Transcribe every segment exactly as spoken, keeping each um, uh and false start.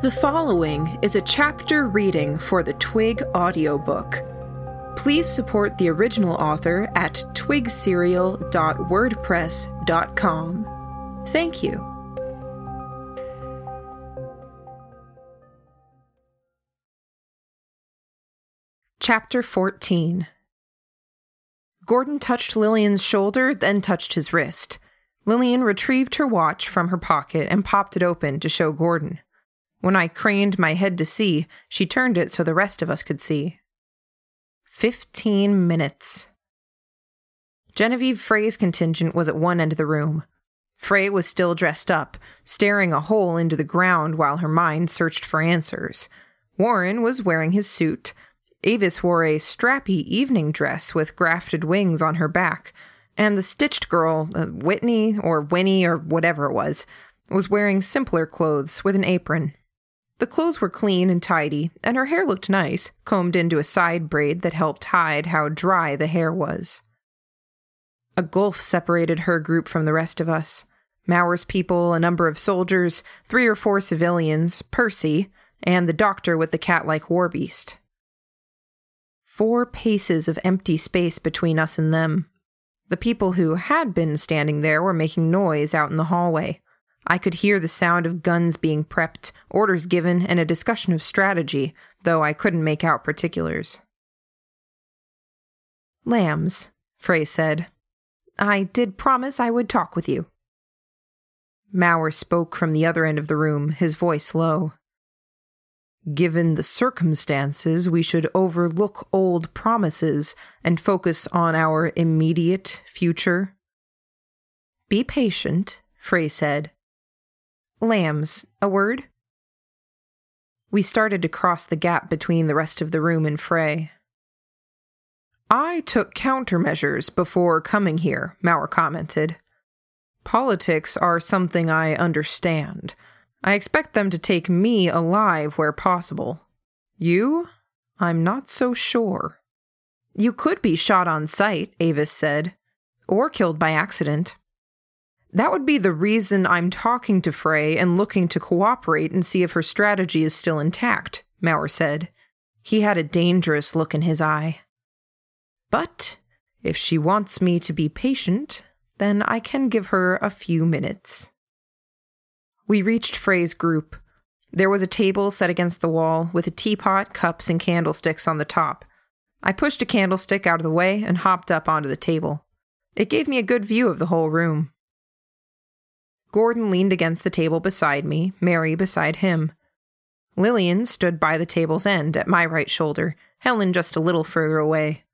The following is a chapter reading for the Twig audiobook. Please support the original author at twig serial dot wordpress dot com. Thank you. Chapter fourteen. Gordon touched Lillian's shoulder, then touched his wrist. Lillian retrieved her watch from her pocket and popped it open to show Gordon. When I craned my head to see, she turned it so the rest of us could see. Fifteen minutes. Genevieve Frey's contingent was at one end of the room. Frey was still dressed up, staring a hole into the ground while her mind searched for answers. Warren was wearing his suit. Avis wore a strappy evening dress with grafted wings on her back, and the stitched girl, uh, Whitney or Winnie or whatever it was, was wearing simpler clothes with an apron. The clothes were clean and tidy, and her hair looked nice, combed into a side braid that helped hide how dry the hair was. A gulf separated her group from the rest of us. Maurer's people, a number of soldiers, three or four civilians, Percy, and the doctor with the cat-like war beast. Four paces of empty space between us and them. The people who had been standing there were making noise out in the hallway. I could hear the sound of guns being prepped, orders given, and a discussion of strategy, though I couldn't make out particulars. "Lambs," Frey said. "I did promise I would talk with you." Maurer spoke from the other end of the room, his voice low. "Given the circumstances, we should overlook old promises and focus on our immediate future." "Be patient," Frey said. "Lambs, a word?" We started to cross the gap between the rest of the room and Frey. "I took countermeasures before coming here," Maurer commented. "Politics are something I understand. I expect them to take me alive where possible. You? I'm not so sure." "You could be shot on sight," Avis said, "or killed by accident." "That would be the reason I'm talking to Frey and looking to cooperate and see if her strategy is still intact," Maurer said. He had a dangerous look in his eye. "But if she wants me to be patient, then I can give her a few minutes." We reached Frey's group. There was a table set against the wall, with a teapot, cups, and candlesticks on the top. I pushed a candlestick out of the way and hopped up onto the table. It gave me a good view of the whole room. Gordon leaned against the table beside me, Mary beside him. Lillian stood by the table's end, at my right shoulder, Helen just a little further away.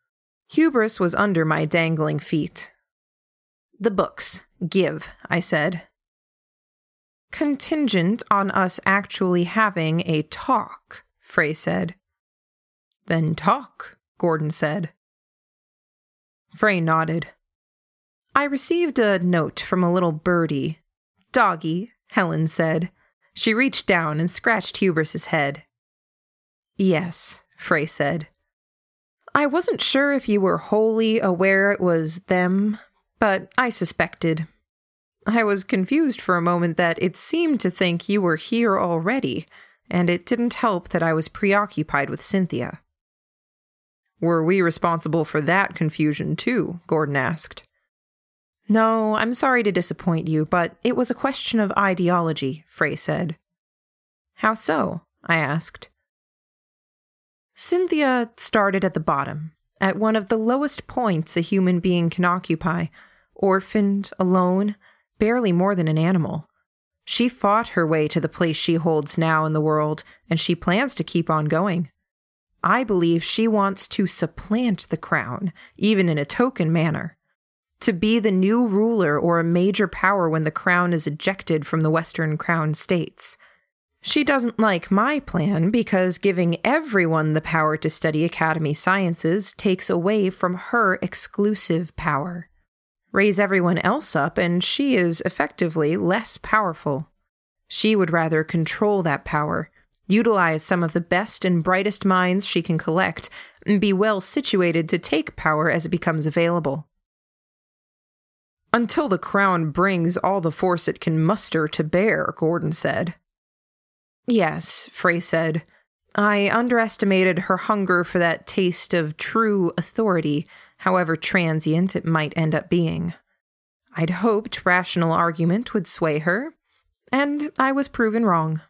Hubris was under my dangling feet. "The books. Give," I said. "Contingent on us actually having a talk," Frey said. "Then talk," Gordon said. Frey nodded. "I received a note from a little birdie." "Doggy," Helen said. She reached down and scratched Hubris's head. "Yes," Frey said. "I wasn't sure if you were wholly aware it was them, but I suspected. I was confused for a moment that it seemed to think you were here already, and it didn't help that I was preoccupied with Cynthia." "Were we responsible for that confusion, too?" Gordon asked. "No, I'm sorry to disappoint you, but it was a question of ideology," Frey said. "How so?" I asked. "Cynthia started at the bottom, at one of the lowest points a human being can occupy, orphaned, alone, barely more than an animal. She fought her way to the place she holds now in the world, and she plans to keep on going. I believe she wants to supplant the crown, even in a token manner, to be the new ruler or a major power when the crown is ejected from the Western crown states. She doesn't like my plan because giving everyone the power to study academy sciences takes away from her exclusive power. Raise everyone else up, and she is effectively less powerful. She would rather control that power, utilize some of the best and brightest minds she can collect, and be well situated to take power as it becomes available." "Until the crown brings all the force it can muster to bear," Gordon said. Yes, Frey said. I underestimated her hunger for that taste of true authority, however transient it might end up being. I'd hoped rational argument would sway her, and I was proven wrong.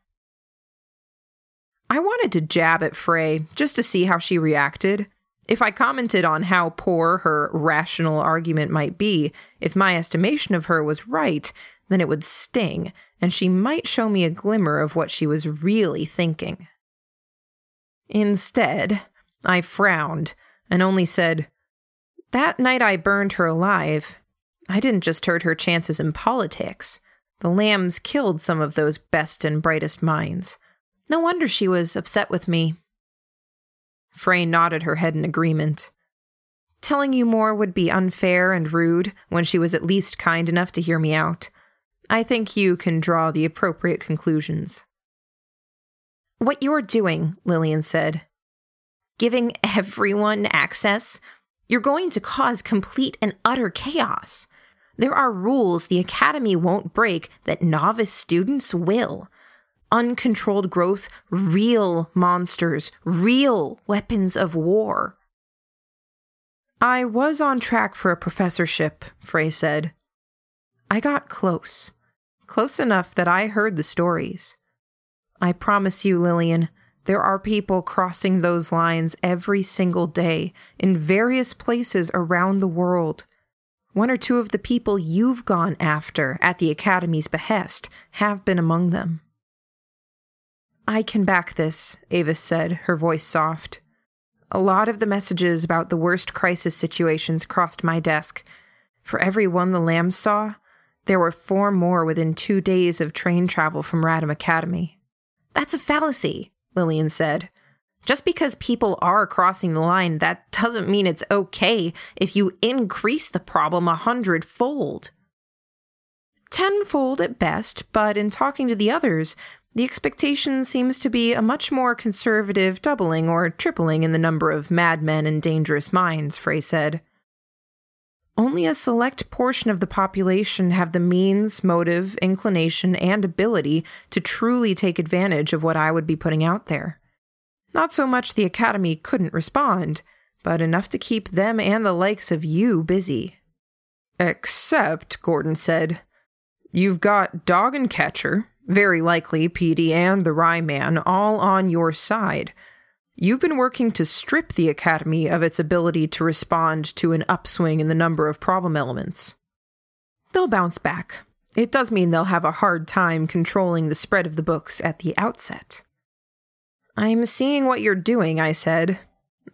I wanted to jab at Frey, just to see how she reacted. If I commented on how poor her rational argument might be, if my estimation of her was right, then it would sting, and she might show me a glimmer of what she was really thinking. Instead, I frowned, and only said, That night I burned her alive. I didn't just hurt her chances in politics. The Lambs killed some of those best and brightest minds. No wonder she was upset with me. Frey nodded her head in agreement. Telling you more would be unfair and rude when she was at least kind enough to hear me out. I think you can draw the appropriate conclusions. What you're doing, Lillian said. Giving everyone access? You're going to cause complete and utter chaos. There are rules the Academy won't break that novice students will. Uncontrolled growth, real monsters, real weapons of war. I was on track for a professorship, Frey said. I got close. Close enough that I heard the stories. I promise you, Lillian, there are people crossing those lines every single day in various places around the world. One or two of the people you've gone after at the Academy's behest have been among them. I can back this, Avis said, her voice soft. A lot of the messages about the worst crisis situations crossed my desk. For every one the Lambs saw, there were four more within two days of train travel from Radham Academy. That's a fallacy, Lillian said. Just because people are crossing the line, that doesn't mean it's okay if you increase the problem a hundredfold. Tenfold at best, but in talking to the others, the expectation seems to be a much more conservative doubling or tripling in the number of madmen and dangerous minds, Frey said. Only a select portion of the population have the means, motive, inclination, and ability to truly take advantage of what I would be putting out there. Not so much the Academy couldn't respond, but enough to keep them and the likes of you busy. Except, Gordon said, you've got Dog and Catcher, very likely P D and the Rye Man, all on your side. You've been working to strip the Academy of its ability to respond to an upswing in the number of problem elements. They'll bounce back. It does mean they'll have a hard time controlling the spread of the books at the outset. I'm seeing what you're doing, I said.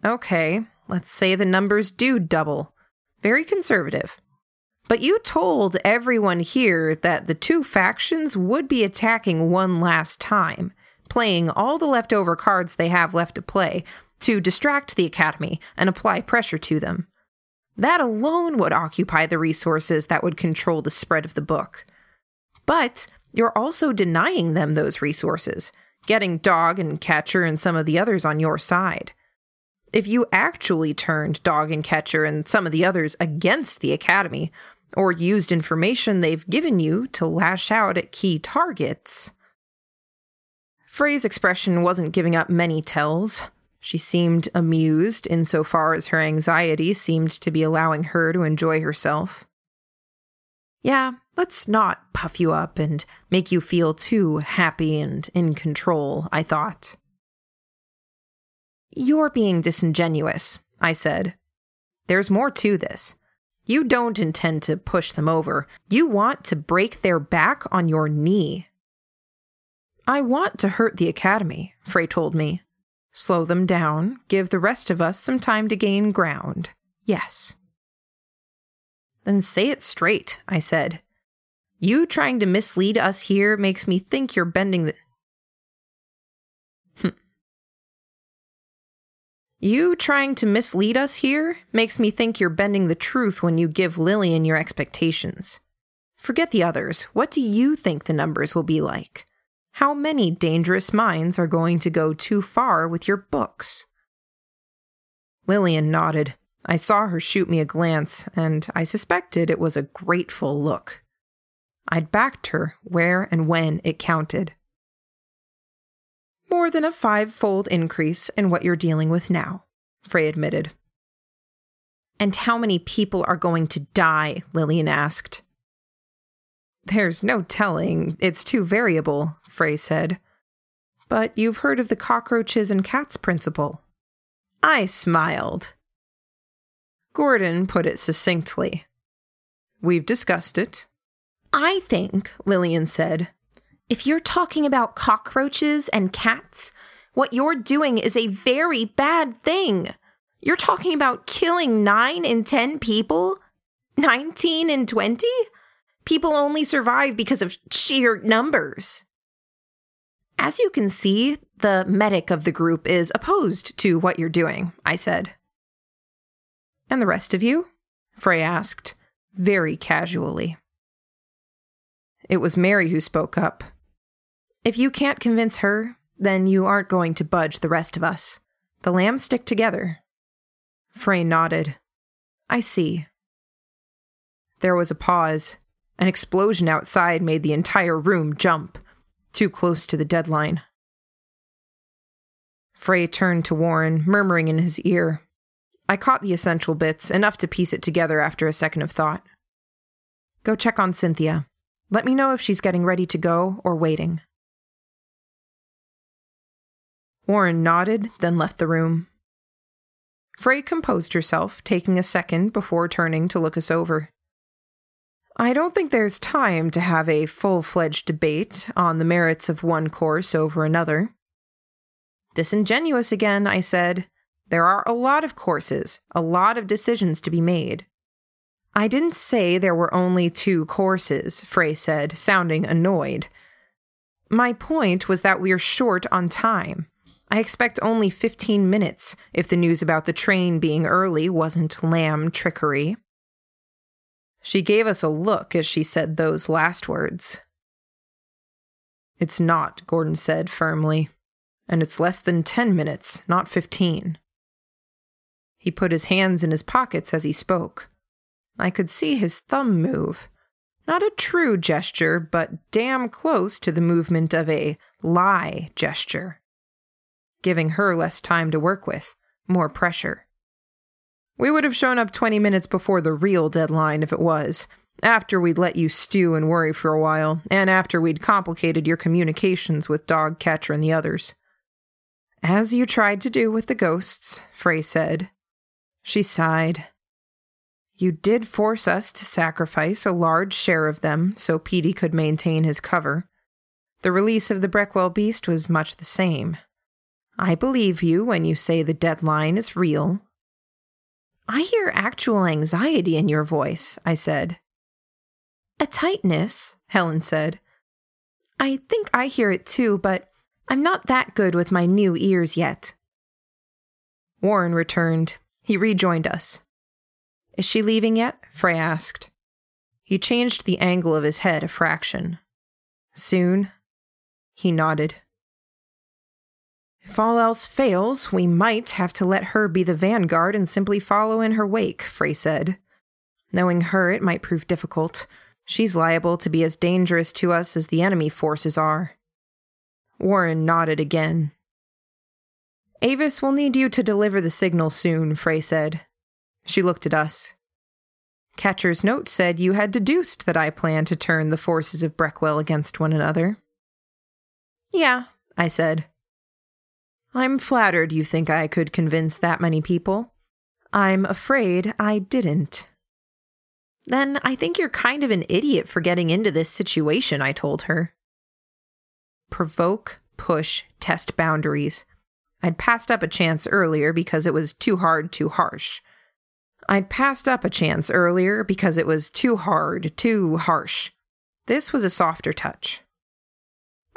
Okay, let's say the numbers do double. Very conservative. But you told everyone here that the two factions would be attacking one last time, playing all the leftover cards they have left to play to distract the Academy and apply pressure to them. That alone would occupy the resources that would control the spread of the book. But you're also denying them those resources, getting Dog and Catcher and some of the others on your side. If you actually turned Dog and Catcher and some of the others against the Academy, or used information they've given you to lash out at key targets. Frey's expression wasn't giving up many tells. She seemed amused insofar as her anxiety seemed to be allowing her to enjoy herself. Yeah, let's not puff you up and make you feel too happy and in control, I thought. You're being disingenuous, I said. There's more to this. You don't intend to push them over. You want to break their back on your knee. I want to hurt the Academy, Frey told me. Slow them down, give the rest of us some time to gain ground. Yes. Then say it straight, I said. You trying to mislead us here makes me think you're bending the... Hm. You trying to mislead us here makes me think you're bending the truth when you give Lillian your expectations. Forget the others. What do you think the numbers will be like? How many dangerous minds are going to go too far with your books? Lillian nodded. I saw her shoot me a glance, and I suspected it was a grateful look. I'd backed her where and when it counted. more than a five-fold increase in what you're dealing with now, Frey admitted. And how many people are going to die, Lillian asked. There's no telling. It's too variable, Frey said. But you've heard of the cockroaches and cats principle. I smiled. Gordon put it succinctly. We've discussed it. I think, Lillian said, if you're talking about cockroaches and cats, what you're doing is a very bad thing. You're talking about killing nine in ten people? Nineteen in twenty? People only survive because of sheer numbers. As you can see, the medic of the group is opposed to what you're doing, I said. And the rest of you? Frey asked, very casually. It was Mary who spoke up. If you can't convince her, then you aren't going to budge the rest of us. The lambs stick together. Frey nodded. I see. There was a pause. An explosion outside made the entire room jump, too close to the deadline. Frey turned to Warren, murmuring in his ear. I caught the essential bits, enough to piece it together after a second of thought. Go check on Cynthia. Let me know if she's getting ready to go or waiting. Warren nodded, then left the room. Frey composed herself, taking a second before turning to look us over. I don't think there's time to have a full-fledged debate on the merits of one course over another. Disingenuous again, I said. There are a lot of courses, a lot of decisions to be made. I didn't say there were only two courses, Frey said, sounding annoyed. My point was that we're short on time. I expect only fifteen minutes if the news about the train being early wasn't lamb trickery. She gave us a look as she said those last words. It's not, Gordon said firmly, and it's less than ten minutes, not fifteen. He put his hands in his pockets as he spoke. I could see his thumb move. Not a true gesture, but damn close to the movement of a lie gesture. Giving her less time to work with, more pressure. We would have shown up twenty minutes before the real deadline if it was, after we'd let you stew and worry for a while, and after we'd complicated your communications with Dogcatcher and the others. As you tried to do with the ghosts, Frey said. She sighed. You did force us to sacrifice a large share of them so Petey could maintain his cover. The release of the Breckwell Beast was much the same. I believe you when you say the deadline is real. I hear actual anxiety in your voice, I said. A tightness, Helen said. I think I hear it too, but I'm not that good with my new ears yet. Warren returned. He rejoined us. Is she leaving yet? Frey asked. He changed the angle of his head a fraction. Soon, he nodded. If all else fails, we might have to let her be the vanguard and simply follow in her wake, Frey said. Knowing her, it might prove difficult. She's liable to be as dangerous to us as the enemy forces are. Warren nodded again. Avis will need you to deliver the signal soon, Frey said. She looked at us. Catcher's note said you had deduced that I plan to turn the forces of Breckwell against one another. Yeah, I said. I'm flattered you think I could convince that many people. I'm afraid I didn't. Then I think you're kind of an idiot for getting into this situation, I told her. Provoke, push, test boundaries. I'd passed up a chance earlier because it was too hard, too harsh. I'd passed up a chance earlier because it was too hard, too harsh. This was a softer touch.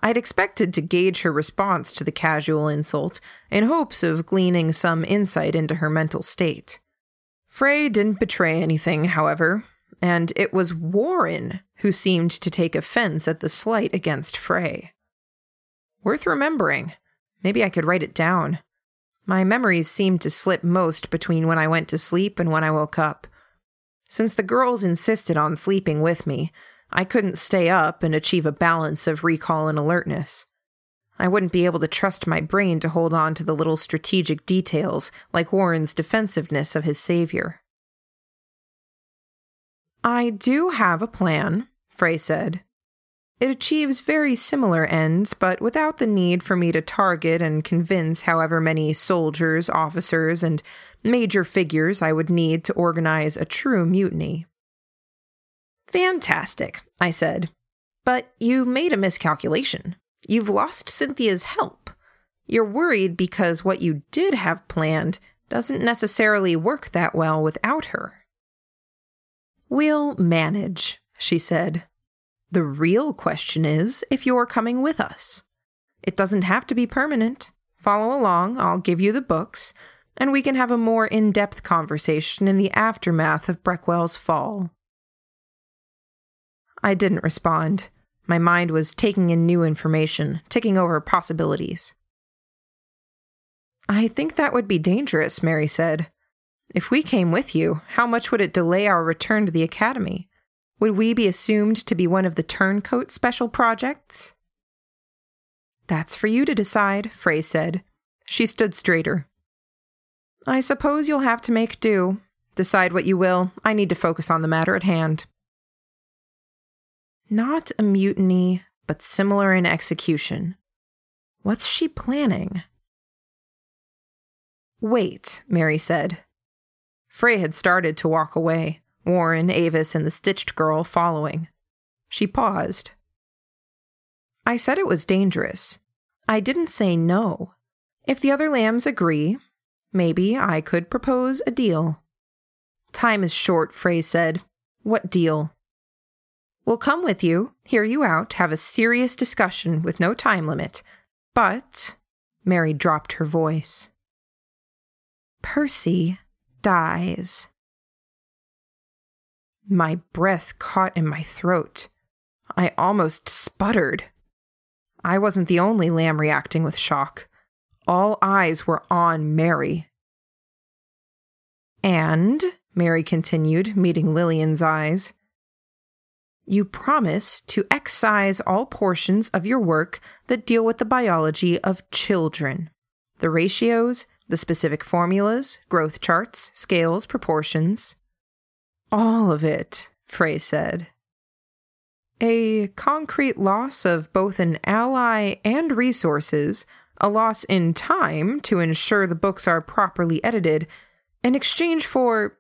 I'd expected to gauge her response to the casual insult in hopes of gleaning some insight into her mental state. Frey didn't betray anything, however, and it was Warren who seemed to take offense at the slight against Frey. Worth remembering. Maybe I could write it down. My memories seemed to slip most between when I went to sleep and when I woke up. Since the girls insisted on sleeping with me, I couldn't stay up and achieve a balance of recall and alertness. I wouldn't be able to trust my brain to hold on to the little strategic details, like Warren's defensiveness of his savior. I do have a plan, Frey said. It achieves very similar ends, but without the need for me to target and convince however many soldiers, officers, and major figures I would need to organize a true mutiny. Fantastic, I said. But you made a miscalculation. You've lost Cynthia's help. You're worried because what you did have planned doesn't necessarily work that well without her. We'll manage, she said. The real question is if you're coming with us. It doesn't have to be permanent. Follow along, I'll give you the books, and we can have a more in-depth conversation in the aftermath of Breckwell's fall. I didn't respond. My mind was taking in new information, ticking over possibilities. I think that would be dangerous, Mary said. If we came with you, how much would it delay our return to the Academy? Would we be assumed to be one of the Turncoat special projects? That's for you to decide, Frey said. She stood straighter. I suppose you'll have to make do. Decide what you will. I need to focus on the matter at hand. Not a mutiny, but similar in execution. What's she planning? Wait, Mary said. Frey had started to walk away, Warren, Avis, and the stitched girl following. She paused. I said it was dangerous. I didn't say no. If the other lambs agree, maybe I could propose a deal. Time is short, Frey said. What deal? We'll come with you, hear you out, have a serious discussion with no time limit. But, Mary dropped her voice. Percy dies. My breath caught in my throat. I almost sputtered. I wasn't the only lamb reacting with shock. All eyes were on Mary. And, Mary continued, meeting Lillian's eyes, you promise to excise all portions of your work that deal with the biology of children. The ratios, the specific formulas, growth charts, scales, proportions. All of it, Frey said. A concrete loss of both an ally and resources, a loss in time to ensure the books are properly edited, in exchange for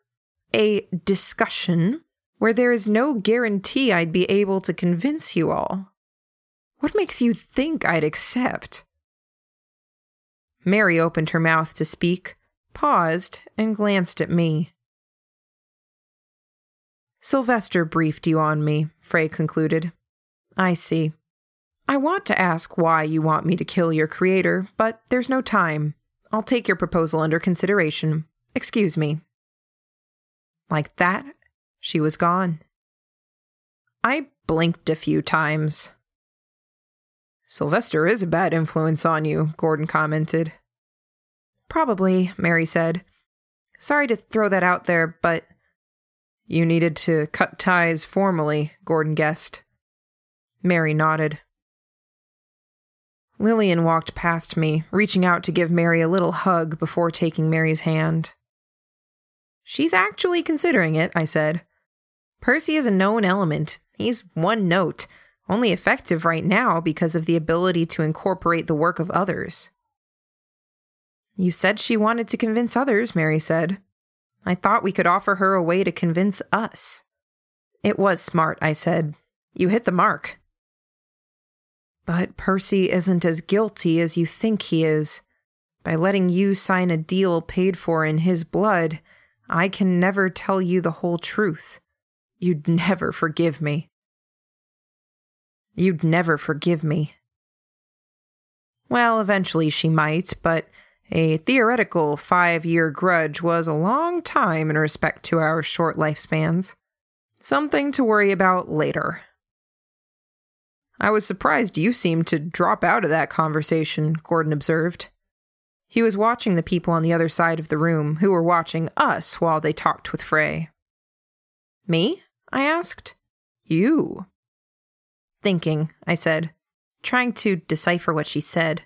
a discussion where there is no guarantee I'd be able to convince you all. What makes you think I'd accept? Mary opened her mouth to speak, paused, and glanced at me. Sylvester briefed you on me, Frey concluded. I see. I want to ask why you want me to kill your creator, but there's no time. I'll take your proposal under consideration. Excuse me. Like that? She was gone. I blinked a few times. Sylvester is a bad influence on you, Gordon commented. Probably, Mary said. Sorry to throw that out there, but... You needed to cut ties formally, Gordon guessed. Mary nodded. Lillian walked past me, reaching out to give Mary a little hug before taking Mary's hand. She's actually considering it, I said. Percy is a known element. He's one note, only effective right now because of the ability to incorporate the work of others. You said she wanted to convince others, Mary said. I thought we could offer her a way to convince us. It was smart, I said. You hit the mark. But Percy isn't as guilty as you think he is. By letting you sign a deal paid for in his blood, I can never tell you the whole truth. You'd never forgive me. You'd never forgive me. Well, eventually she might, but a theoretical five-year grudge was a long time in respect to our short lifespans. Something to worry about later. I was surprised you seemed to drop out of that conversation, Gordon observed. He was watching the people on the other side of the room who were watching us while they talked with Frey. Me? I asked. You. Thinking, I said. trying to decipher what she said.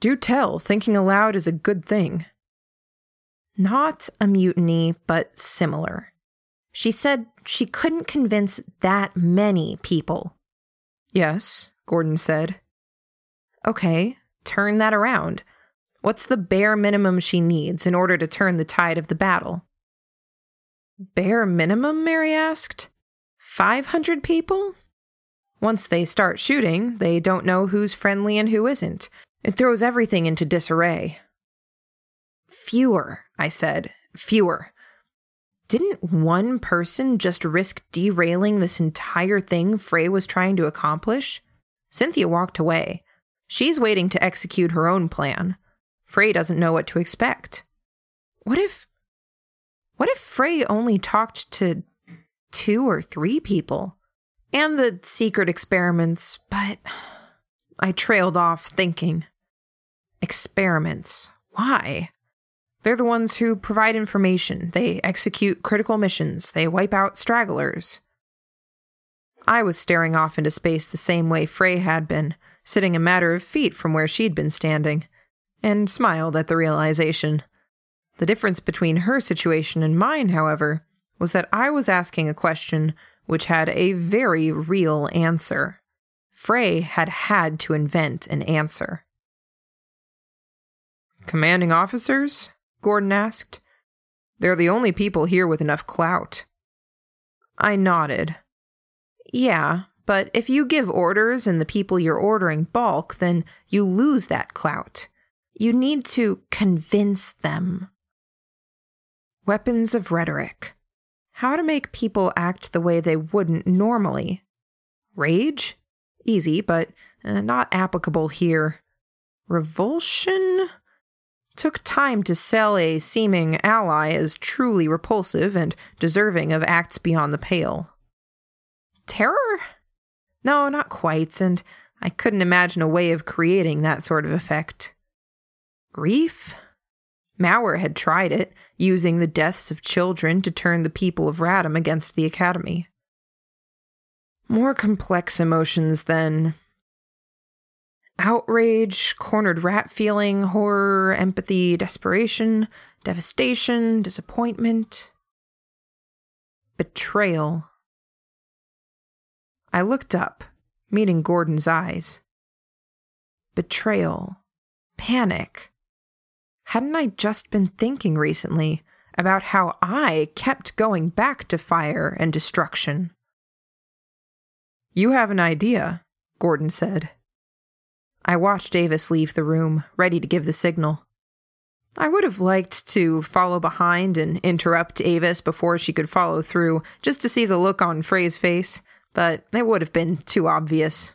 Do tell, thinking aloud is a good thing. Not a mutiny, but similar. She said she couldn't convince that many people. Yes, Gordon said. Okay, turn that around. What's the bare minimum she needs in order to turn the tide of the battle? Bare minimum, Mary asked. Five hundred people? Once they start shooting, they don't know who's friendly and who isn't. It throws everything into disarray. Fewer, I said. Fewer. Didn't one person just risk derailing this entire thing Frey was trying to accomplish? Cynthia walked away. She's waiting to execute her own plan. Frey doesn't know what to expect. What if... What if Frey only talked to two or three people? And the secret experiments, but... I trailed off thinking. Experiments. Why? They're the ones who provide information. They execute critical missions. They wipe out stragglers. I was staring off into space the same way Frey had been, sitting a matter of feet from where she'd been standing, and smiled at the realization. The difference between her situation and mine, however, was that I was asking a question which had a very real answer. Frey had had to invent an answer. Commanding officers? Gordon asked. They're the only people here with enough clout. I nodded. Yeah, but if you give orders and the people you're ordering balk, then you lose that clout. You need to convince them. Weapons of rhetoric. How to make people act the way they wouldn't normally. Rage? Easy, but uh, not applicable here. Revulsion? Took time to sell a seeming ally as truly repulsive and deserving of acts beyond the pale. Terror? No, not quite, and I couldn't imagine a way of creating that sort of effect. Grief? Maurer had tried it, using the deaths of children to turn the people of Radham against the Academy. More complex emotions, then. Outrage, cornered rat feeling, horror, empathy, desperation, devastation, disappointment, betrayal. I looked up, meeting Gordon's eyes. Betrayal. Panic. Hadn't I just been thinking recently about how I kept going back to fire and destruction? You have an idea, Gordon said. I watched Davis leave the room, ready to give the signal. I would have liked to follow behind and interrupt Avis before she could follow through, just to see the look on Frey's face, but it would have been too obvious.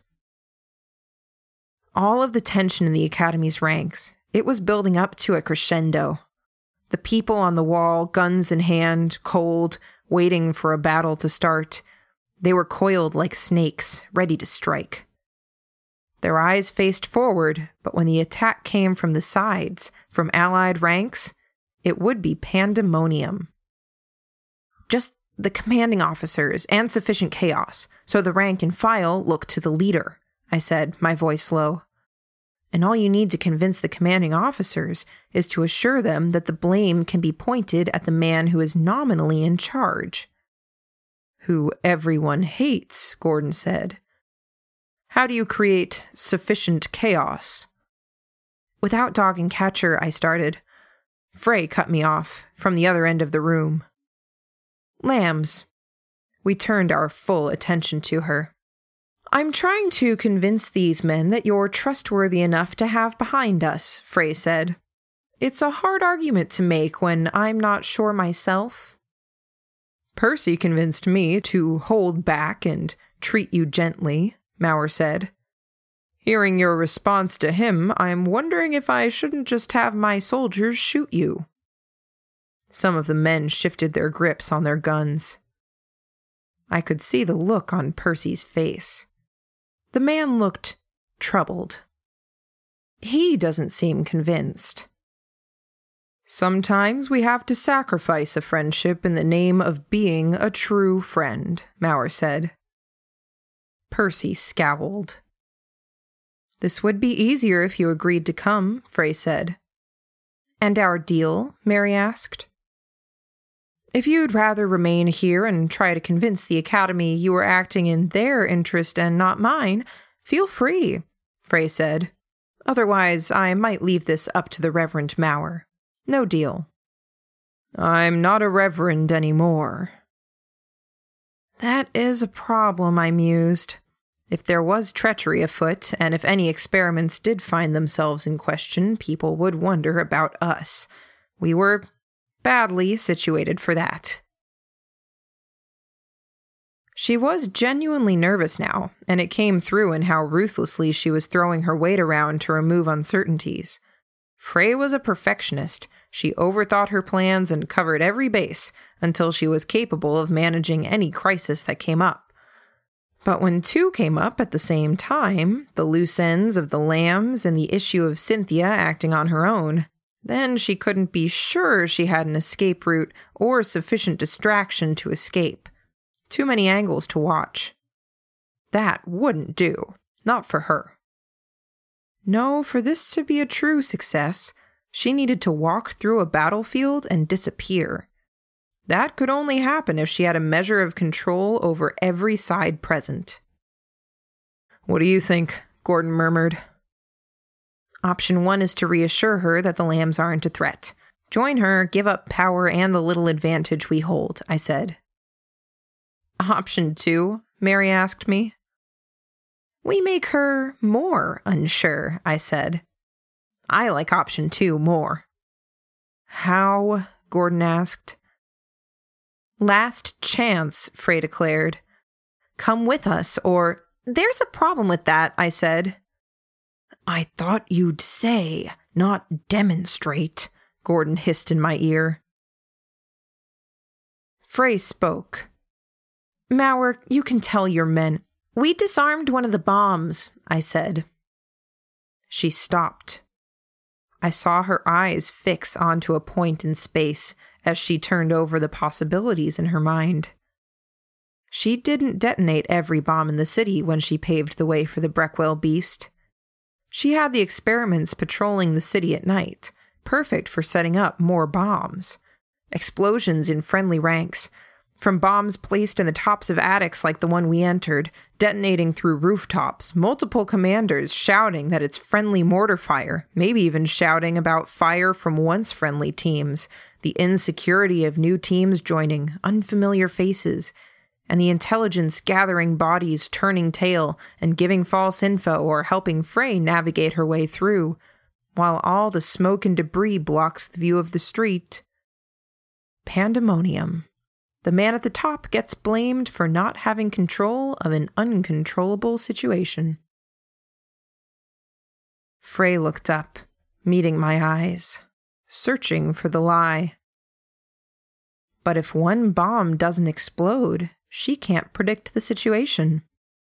All of the tension in the Academy's ranks, it was building up to a crescendo. The people on the wall, guns in hand, cold, waiting for a battle to start. They were coiled like snakes, ready to strike. Their eyes faced forward, but when the attack came from the sides, from Allied ranks, it would be pandemonium. Just the commanding officers and sufficient chaos, so the rank and file looked to the leader, I said, my voice low. And all you need to convince the commanding officers is to assure them that the blame can be pointed at the man who is nominally in charge. Who everyone hates, Gordon said. How do you create sufficient chaos? Without dog and catcher, I started. Frey cut me off from the other end of the room. Lambs. We turned our full attention to her. I'm trying to convince these men that you're trustworthy enough to have behind us, Frey said. It's a hard argument to make when I'm not sure myself. Percy convinced me to hold back and treat you gently, Maurer said. Hearing your response to him, I'm wondering if I shouldn't just have my soldiers shoot you. Some of the men shifted their grips on their guns. I could see the look on Percy's face. The man looked troubled. He doesn't seem convinced. Sometimes we have to sacrifice a friendship in the name of being a true friend, Maurer said. Percy scowled. This would be easier if you agreed to come, Frey said. And our deal? Mary asked. If you'd rather remain here and try to convince the Academy you were acting in their interest and not mine, feel free, Frey said. Otherwise, I might leave this up to the Reverend Maurer. No deal. I'm not a reverend anymore. That is a problem, I mused. If there was treachery afoot, and if any experiments did find themselves in question, people would wonder about us. We were badly situated for that. She was genuinely nervous now, and it came through in how ruthlessly she was throwing her weight around to remove uncertainties. Frey was a perfectionist. She overthought her plans and covered every base until she was capable of managing any crisis that came up. But when two came up at the same time, the loose ends of the lambs and the issue of Cynthia acting on her own, then she couldn't be sure she had an escape route or sufficient distraction to escape. Too many angles to watch. That wouldn't do. Not for her. No, for this to be a true success, she needed to walk through a battlefield and disappear. That could only happen if she had a measure of control over every side present. What do you think? Gordon murmured. Option one is to reassure her that the lambs aren't a threat. Join her, give up power and the little advantage we hold, I said. Option two? Mary asked me. We make her more unsure, I said. I like option two more. How? Gordon asked. Last chance, Frey declared. Come with us, or there's a problem with that, I said. I thought you'd say, not demonstrate, Gordon hissed in my ear. Frey spoke. Maurer, you can tell your men. We disarmed one of the bombs, I said. She stopped. I saw her eyes fix onto a point in space as she turned over the possibilities in her mind. She didn't detonate every bomb in the city when she paved the way for the Breckwell beast. She had the experiments patrolling the city at night, perfect for setting up more bombs. Explosions in friendly ranks, from bombs placed in the tops of attics like the one we entered, detonating through rooftops, multiple commanders shouting that it's friendly mortar fire, maybe even shouting about fire from once friendly teams, the insecurity of new teams joining, unfamiliar faces, and the intelligence gathering bodies turning tail and giving false info or helping Frey navigate her way through, while all the smoke and debris blocks the view of the street. Pandemonium. The man at the top gets blamed for not having control of an uncontrollable situation. Frey looked up, meeting my eyes, searching for the lie. But if one bomb doesn't explode, she can't predict the situation.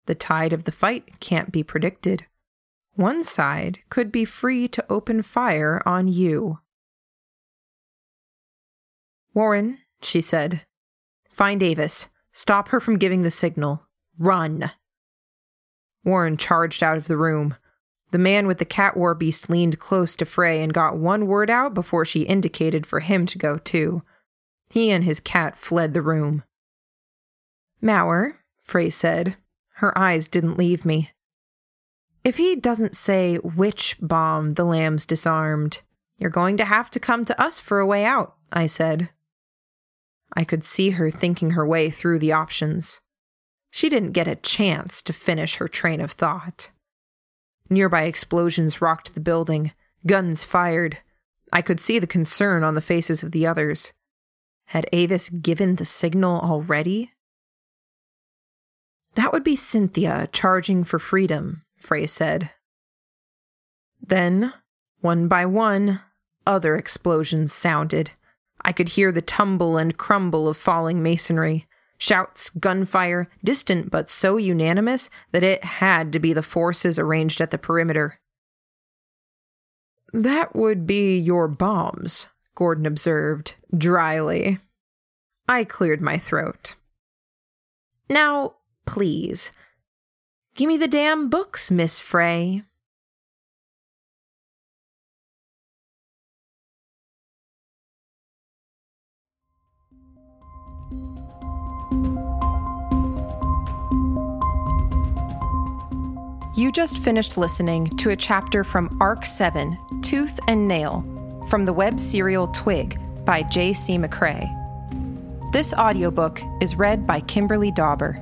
The tide of the fight can't be predicted. One side could be free to open fire on you. Warren, she said. Find Avis. Stop her from giving the signal. Run. Warren charged out of the room. The man with the cat war beast leaned close to Frey and got one word out before she indicated for him to go too. He and his cat fled the room. Maurer, Frey said. Her eyes didn't leave me. If he doesn't say which bomb the lambs disarmed, you're going to have to come to us for a way out, I said. I could see her thinking her way through the options. She didn't get a chance to finish her train of thought. Nearby explosions rocked the building. Guns fired. I could see the concern on the faces of the others. Had Avis given the signal already? That would be Cynthia charging for freedom, Frey said. Then, one by one, other explosions sounded. I could hear the tumble and crumble of falling masonry. Shouts, gunfire, distant but so unanimous that it had to be the forces arranged at the perimeter. That would be your bombs, Gordon observed, dryly. I cleared my throat. Now, please, give me the damn books, Miss Frey. You just finished listening to a chapter from Arc seven, Tooth and Nail, from the web serial Twig by J C McRae. This audiobook is read by Kimberly Dauber.